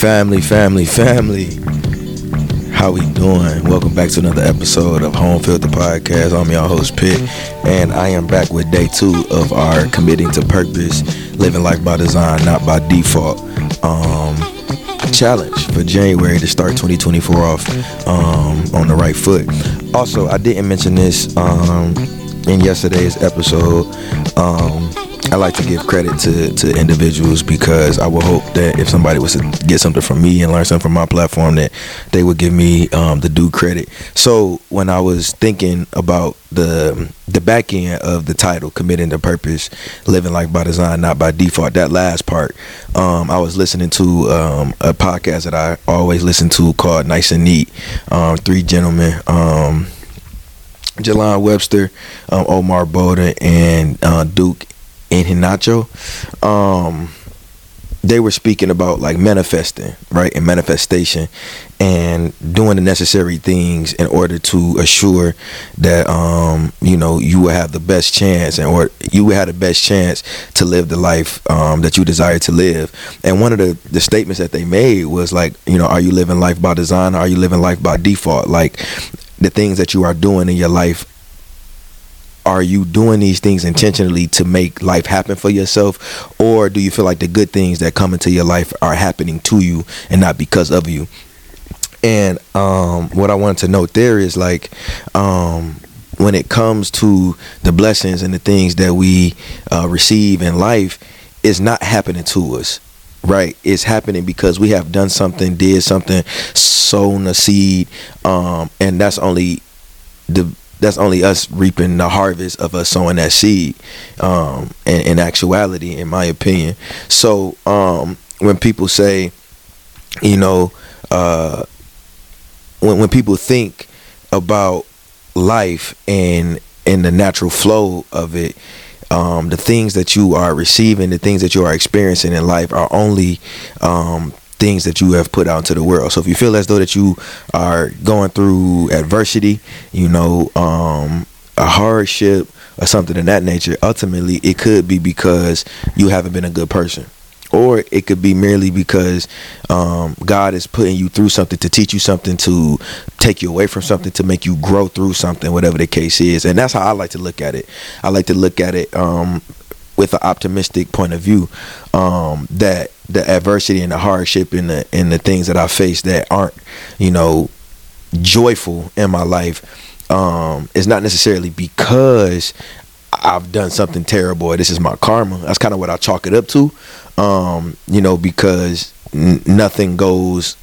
Family, how we doing? Welcome back to another episode of Home Filter Podcast. I'm your host Pitt, and I am back with day 2 of our committing to purpose, living life by design, not by default challenge for January to start 2024 off on the right foot. Also, I didn't mention this in yesterday's episode. I like to give credit to individuals, because I would hope that if somebody was to get something from me and learn something from my platform, that they would give me the due credit. So when I was thinking about the back end of the title, committing to purpose, living life by design, not by default, that last part, I was listening to a podcast that I always listen to called Nice and Neat. 3 gentlemen, Jelani Webster, Omar Bowden, and Duke in Hinacho. They were speaking about like manifesting, right, and manifestation, and doing the necessary things in order to assure that you will have the best chance, or you will have the best chance to live the life that you desire to live. And one of the statements that they made was like, are you living life by design, or are you living life by default? Like, the things that you are doing in your life, are you doing these things intentionally to make life happen for yourself, or do you feel like the good things that come into your life are happening to you and not because of you? And what I wanted to note there is like, when it comes to the blessings and the things that we receive in life, it's not happening to us, right? It's happening because we have done something, did something, sown a seed, and that's only us reaping the harvest of us sowing that seed, in actuality, in my opinion. So when people say, when people think about life and the natural flow of it, the things that you are receiving, the things that you are experiencing in life are only things that you have put out into the world. So if you feel as though that you are going through adversity, a hardship or something of that nature, ultimately it could be because you haven't been a good person, or it could be merely because God is putting you through something to teach you something, to take you away from something, to make you grow through something, whatever the case is. And that's how I like to look at it. I like to look at it with an optimistic point of view, that the adversity and the hardship and the things that I face that aren't, joyful in my life, it's not necessarily because I've done something terrible or this is my karma. That's kind of what I chalk it up to, because nothing goes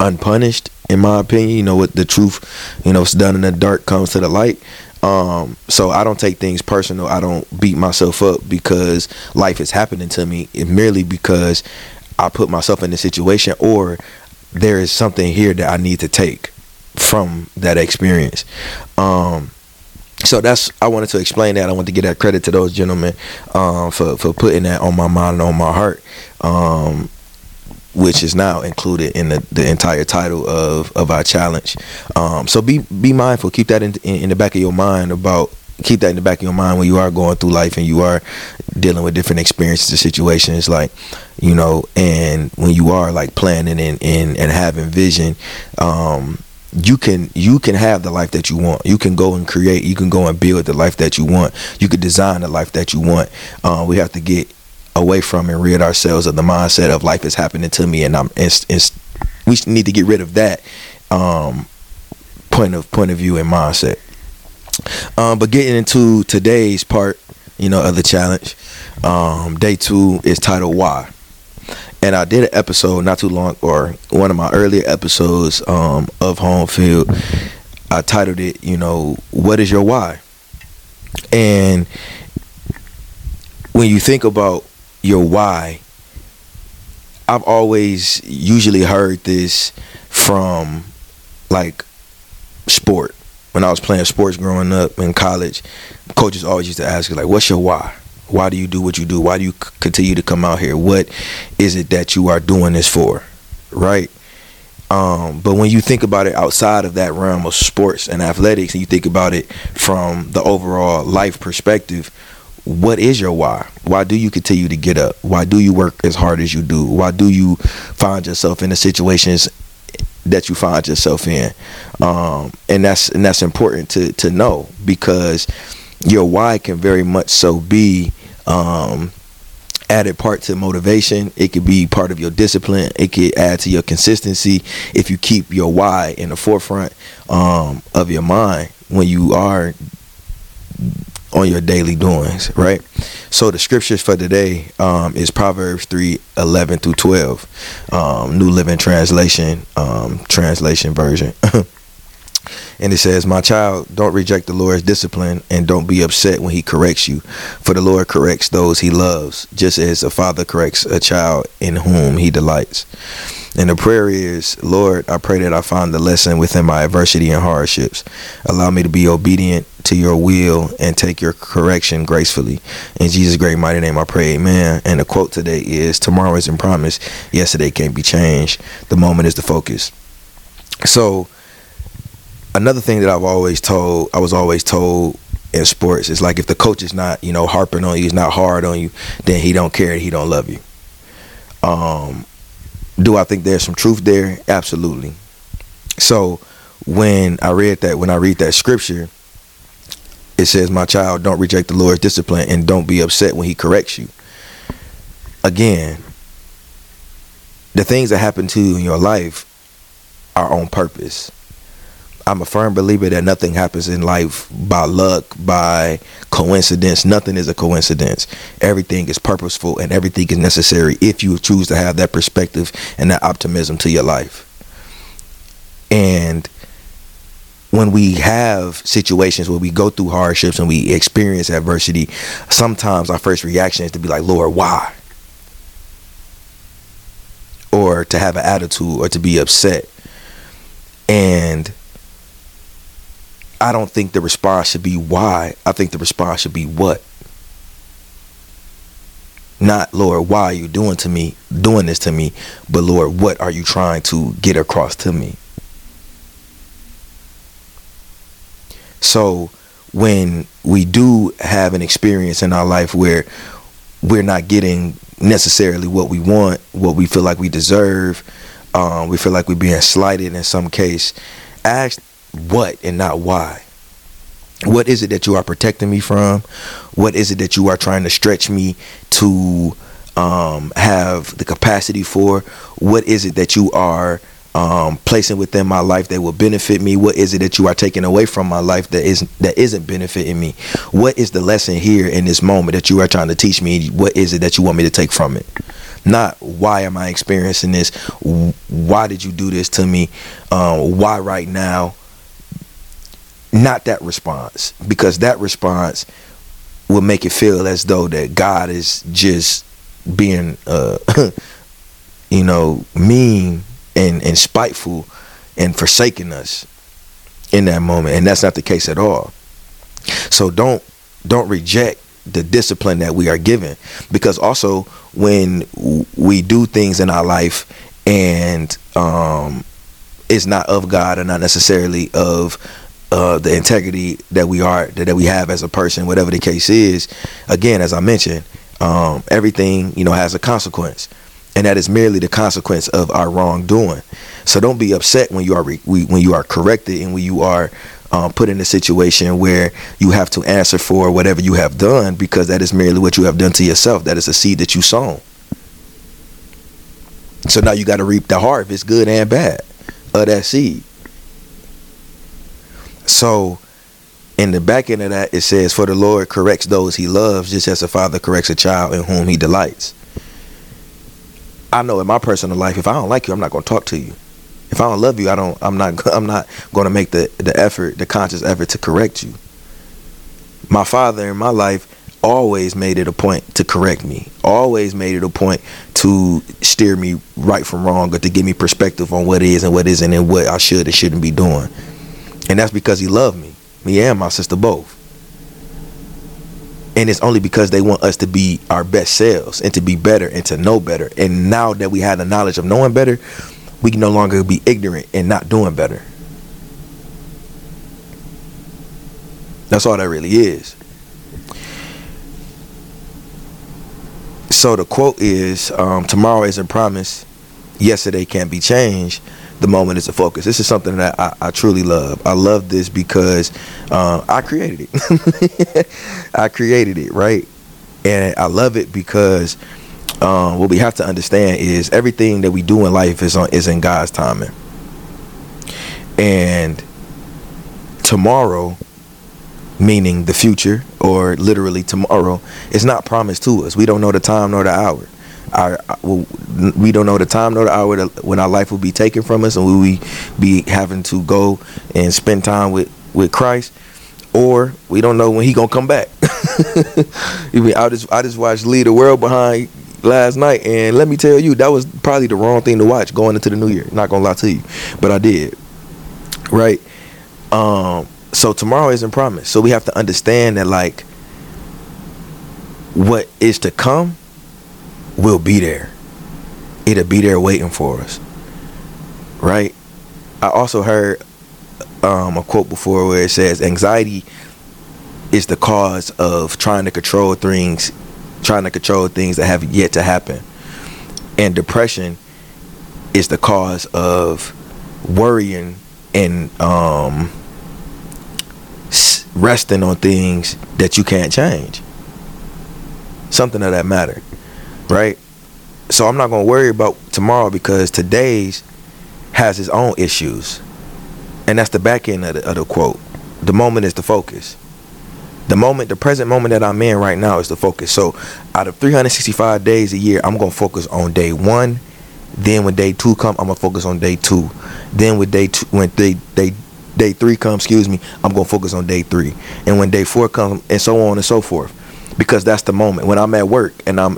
unpunished, in my opinion. With the truth, it's done in the dark, comes to the light. So I don't take things personal. I don't beat myself up because life is happening to me. It's merely because I put myself in this situation, or there is something here that I need to take from that experience. So I wanted to explain that. I want to give that credit to those gentlemen, for putting that on my mind and on my heart, which is now included in the entire title of our challenge. So be mindful. Keep that in the back of your mind when you are going through life and you are dealing with different experiences and situations, and when you are like planning and having vision, you can have the life that you want. You can go and create, you can go and build the life that you want. You could design the life that you want. We have to get away from and rid ourselves of the mindset of life is happening to me, and we need to get rid of that point of view and mindset. But getting into today's part, of the challenge, day 2 is titled Why. And I did an episode not too long, or one of my earlier episodes of Home Field. I titled it, what is your why? And when you think about your why, I've always usually heard this from like sport. When I was playing sports growing up in college, coaches always used to ask, like, what's your why? Why do you do what you do? Why do you continue to come out here? What is it that you are doing this for, right? But when you think about it outside of that realm of sports and athletics, and you think about it from the overall life perspective, what is your why? Why do you continue to get up? Why do you work as hard as you do? Why do you find yourself in the situations that you find yourself in? And that's important to know, because your why can very much so be added part to motivation. It could be part of your discipline. It could add to your consistency if you keep your why in the forefront of your mind when you are on your daily doings, right? So the scriptures for today is Proverbs 3:11-12, New Living Translation, translation version. And it says, "My child, don't reject the Lord's discipline, and don't be upset when he corrects you. For the Lord corrects those he loves, just as a father corrects a child in whom he delights." And the prayer is, "Lord, I pray that I find the lesson within my adversity and hardships. Allow me to be obedient to your will and take your correction gracefully. In Jesus' great mighty name I pray, amen." And the quote today is, "Tomorrow is in promise. Yesterday can't be changed. The moment is the focus." So another thing that I was always told in sports is, like, if the coach is not, harping on you, he's not hard on you, then he don't care, he don't love you. Do I think there's some truth there? Absolutely. So when I read that scripture, it says, "My child, don't reject the Lord's discipline, and don't be upset when he corrects you." Again, the things that happen to you in your life are on purpose. I'm a firm believer that nothing happens in life by luck, by coincidence. Nothing is a coincidence. Everything is purposeful, and everything is necessary if you choose to have that perspective and that optimism to your life. And when we have situations where we go through hardships and we experience adversity, sometimes our first reaction is to be like, "Lord, why?" Or to have an attitude, or to be upset. And I don't think the response should be why. I think the response should be what. Not, "Lord, why are you doing this to me, but, "Lord, what are you trying to get across to me?" So when we do have an experience in our life where we're not getting necessarily what we want, what we feel like we deserve, we feel like we're being slighted in some case, ask what and not why. What is it that you are protecting me from? What is it that you are trying to stretch me to have the capacity for? What is it that you are placing within my life that will benefit me? What is it that you are taking away from my life that isn't benefiting me? What is the lesson here in this moment that you are trying to teach me? What is it that you want me to take from it? Not, "Why am I experiencing this? Why did you do this to me? Why right now?" Not that response, because that response will make it feel as though that God is just being, mean and spiteful and forsaking us in that moment. And that's not the case at all. So don't reject the discipline that we are given, because also when we do things in our life and it's not of God, or not necessarily of the integrity that we have as a person, whatever the case is. Again, as I mentioned, everything has a consequence, and that is merely the consequence of our wrongdoing. So don't be upset when you are corrected, and when you are put in a situation where you have to answer for whatever you have done, because that is merely what you have done to yourself. That is a seed that you sown. So now you got to reap the harvest, good and bad, of that seed. So in the back end of that, it says, "For the Lord corrects those he loves, just as a father corrects a child in whom he delights." I know in my personal life, if I don't like you, I'm not going to talk to you. If I don't love you, I'm not going to make the conscious effort to correct you. My father in my life always made it a point to correct me, always made it a point to steer me right from wrong, or to give me perspective on what is and what isn't, and what I should and shouldn't be doing. And that's because he loved me and my sister both. And it's only because they want us to be our best selves, and to be better, and to know better. And now that we have the knowledge of knowing better, we can no longer be ignorant and not doing better. That's all that really is. So the quote is, tomorrow is a promise. Yesterday can't be changed. The moment is a focus. This is something that I truly love. I love this because I created it. I created it, right? And I love it because what we have to understand is everything that we do in life is in God's timing. And tomorrow, meaning the future, or literally tomorrow, is not promised to us. We don't know the time nor the hour. We don't know the time nor the hour when our life will be taken from us and will we be having to go and spend time with Christ, or we don't know when He gonna come back. I just watched Leave the World Behind last night, and let me tell you, that was probably the wrong thing to watch going into the new year. Not gonna lie to you, but I did. Right? So tomorrow isn't promised. So we have to understand that, like, what is to come will be there. It'll be there waiting for us. Right? I also heard a quote before where it says, anxiety is the cause of trying to control things that have yet to happen. And depression is the cause of worrying and resting on things that you can't change. Something of that matter, right? So I'm not going to worry about tomorrow because today's has its own issues. And that's the back end of the quote. The moment is the focus. The present moment that I'm in right now is the focus. So out of 365 days a year, I'm going to focus on day one. Then when day two comes, I'm going to focus on day two. Then with day three comes, I'm going to focus on day three. And when day four comes, and so on and so forth. Because that's the moment. When I'm at work and I'm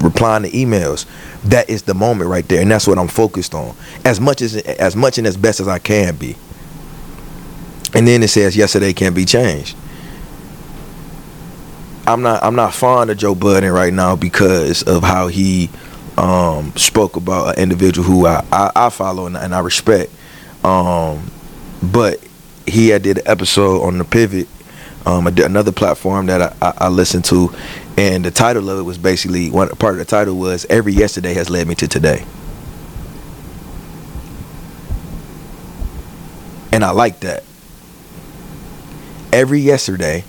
replying to emails, that is the moment right there. And that's what I'm focused on. As much and as best as I can be. And then it says yesterday can't be changed. I'm not fond of Joe Budden right now because of how he spoke about an individual who I follow and I respect. But he did an episode on the Pivot, another platform that I listened to, and the title of it was basically, part of the title was, every yesterday has led me to today. And I like that. Every yesterday,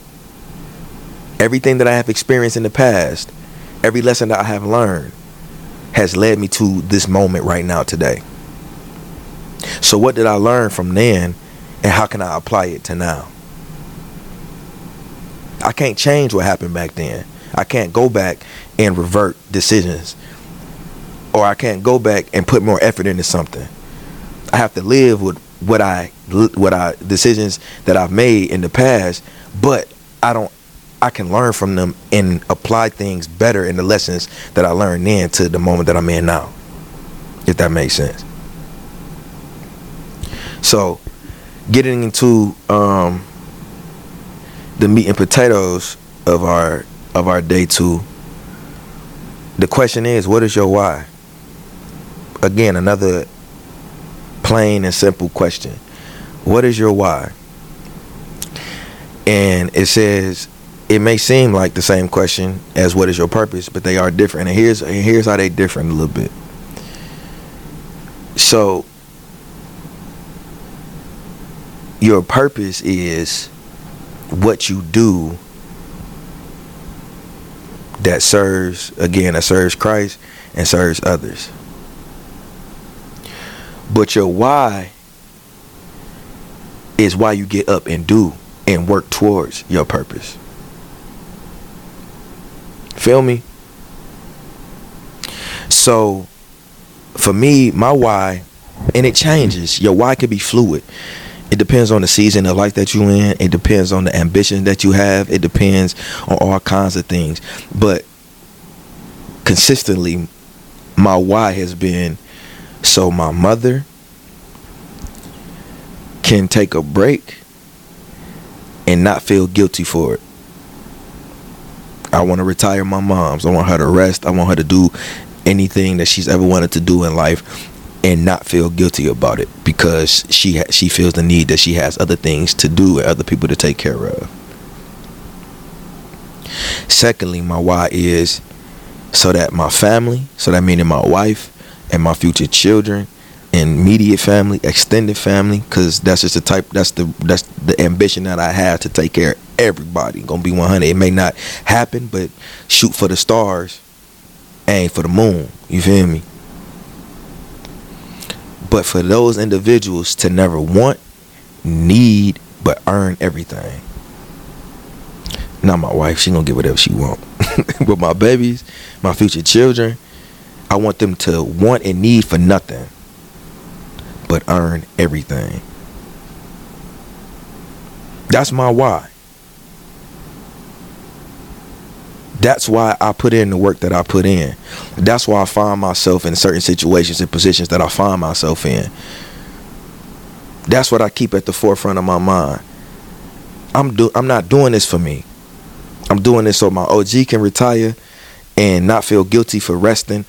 everything that I have experienced in the past, every lesson that I have learned, has led me to this moment right now today. So what did I learn from then, and how can I apply it to now? I can't change what happened back then. I can't go back and revert decisions, or I can't go back and put more effort into something. I have to live with what I decisions that I've made in the past, but I can learn from them and apply things better in the lessons that I learned then to the moment that I'm in now, if that makes sense. So getting into the meat and potatoes of our day two, the question is, what is your why? Again, another plain and simple question. What is your why? And it says, it may seem like the same question as what is your purpose, but they are different. And here's how they differ a little bit. So your purpose is what you do that serves Christ and serves others. But your why is why you get up and do and work towards your purpose. Feel me? So for me, my why, and it changes. Your why could be fluid. It depends on the season of life that you're in. It depends on the ambition that you have. It depends on all kinds of things. But consistently, my why has been so my mother can take a break and not feel guilty for it. I want to retire my mom's. I want her to rest. I want her to do anything that she's ever wanted to do in life and not feel guilty about it, because she feels the need that she has other things to do and other people to take care of. Secondly, my why is so that my family, so that meaning my wife and my future children and immediate family, extended family, because that's just the type, that's the ambition that I have, to take care of everybody. Gonna be 100. It may not happen, but shoot for the stars, aim for the moon. You feel me? But for those individuals to never want, need, but earn everything. Not my wife, she gonna get whatever she want. But my babies, my future children, I want them to want and need for nothing, but earn everything. That's my why. That's why I put in the work that I put in. That's why I find myself in certain situations and positions that I find myself in. That's what I keep at the forefront of my mind. I'm not doing this for me. I'm doing this so my OG can retire and not feel guilty for resting,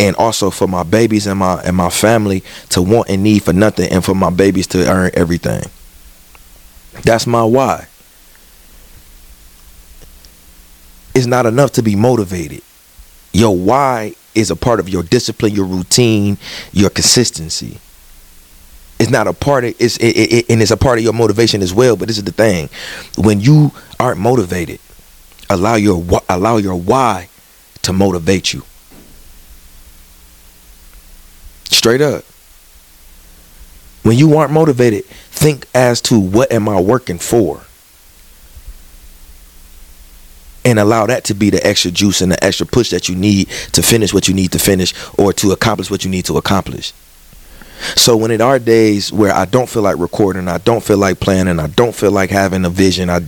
and also for my babies and my family to want and need for nothing, and for my babies to earn everything. That's my why. It's not enough to be motivated. Your why is a part of your discipline, your routine, your consistency. It's not a part of it, and it's a part of your motivation as well. But this is the thing: when you aren't motivated, allow your why to motivate you. Straight up. When you aren't motivated, think as to what am I working for, and allow that to be the extra juice and the extra push that you need to finish what you need to finish, or to accomplish what you need to accomplish. So when it are days where I don't feel like recording, I don't feel like planning, I don't feel like having a vision, I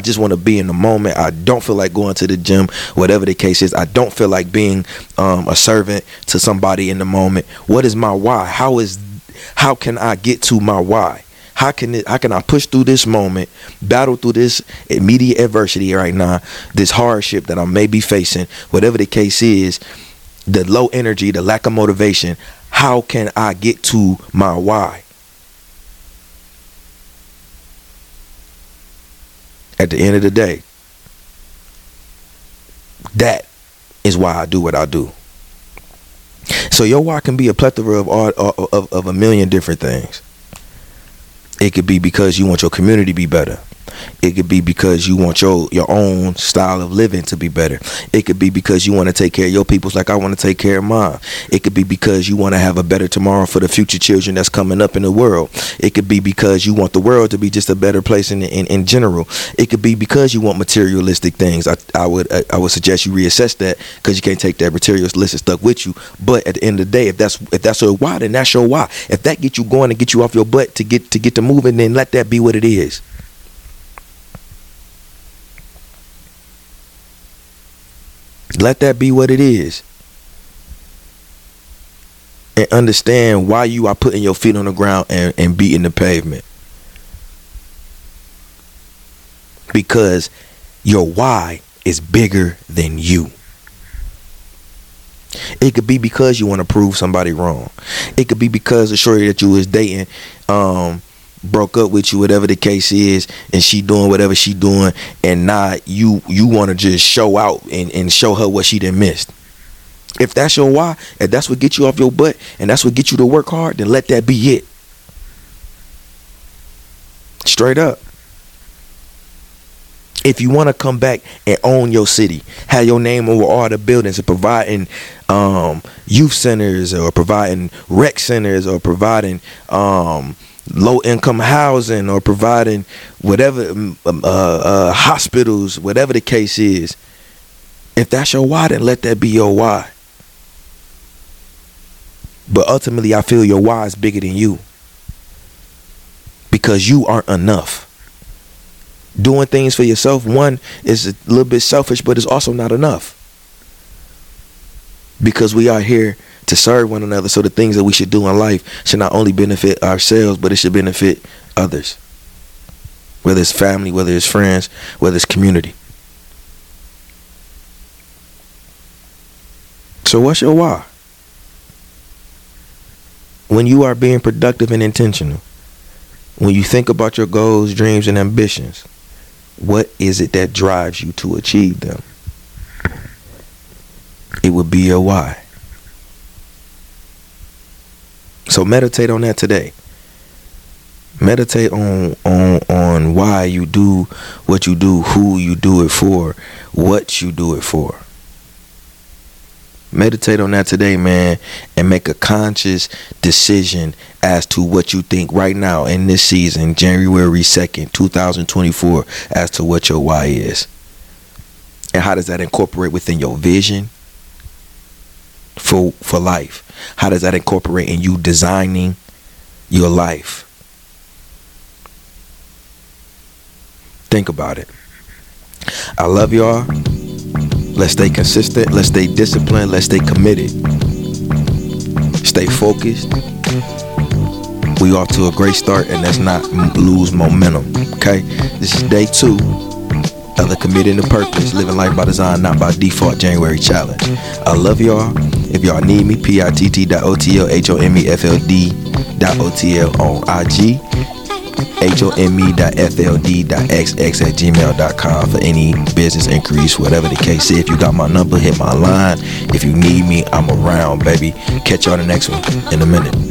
just want to be in the moment, I don't feel like going to the gym, whatever the case is, I don't feel like being a servant to somebody in the moment. What is my why? How can I get to my why? How can I push through this moment, battle through this immediate adversity right now, this hardship that I may be facing, whatever the case is, the low energy, the lack of motivation? How can I get to my why? At the end of the day, that is why I do what I do. So your why can be a plethora of a million different things. It could be because you want your community to be better. It could be because you want your own style of living to be better. It could be because you want to take care of your peoples like I want to take care of mine. It could be because you want to have a better tomorrow for the future children that's coming up in the world. It could be because you want the world to be just a better place in general. It could be because you want materialistic things. I would suggest you reassess that, because you can't take that materialistic stuff with you. But at the end of the day, if that's your why, then that's your why. If that gets you going and get you off your butt to get to moving, then let that be what it is. Let that be what it is. And understand why you are putting your feet on the ground and beating the pavement. Because your why is bigger than you. It could be because you want to prove somebody wrong. It could be because the shorty that you was dating broke up with you, whatever the case is, and she doing whatever she doing, and now you want to just show out and show her what she done missed. If that's your why, if that's what gets you off your butt, and that's what gets you to work hard, then let that be it. Straight up. If you want to come back and own your city, have your name over all the buildings, and providing youth centers, or providing rec centers, or providing low-income housing, or providing whatever hospitals, whatever the case is. If that's your why, then let that be your why. But ultimately, I feel your why is bigger than you, because you aren't enough. Doing things for yourself, one, is a little bit selfish, but it's also not enough, because we are here to serve one another. So the things that we should do in life should not only benefit ourselves, but it should benefit others, whether it's family, whether it's friends, whether it's community. So what's your why? When you are being productive and intentional, when you think about your goals, dreams, and ambitions, what is it that drives you to achieve them? it would be your why. So meditate on that today. Meditate on why you do what you do, who you do it for, what you do it for. Meditate on that today, man, and make a conscious decision as to what you think right now in this season, January 2nd, 2024, as to what your why is. And how does that incorporate within your vision for life? How does that incorporate in you designing your life? Think about it. I love y'all. Let's stay consistent. Let's stay disciplined. Let's stay committed. Stay focused. We off to a great start, and let's not lose momentum. Okay? This is day 2 of the Committing to Purpose, Living Life by Design, Not by Default January Challenge. I love y'all. If y'all need me, pitt.otl, homefld.otl on IG. home.fld.xx@gmail.com for any business inquiries, whatever the case is. If you got my number, hit my line. If you need me, I'm around, baby. Catch y'all the next one in a minute.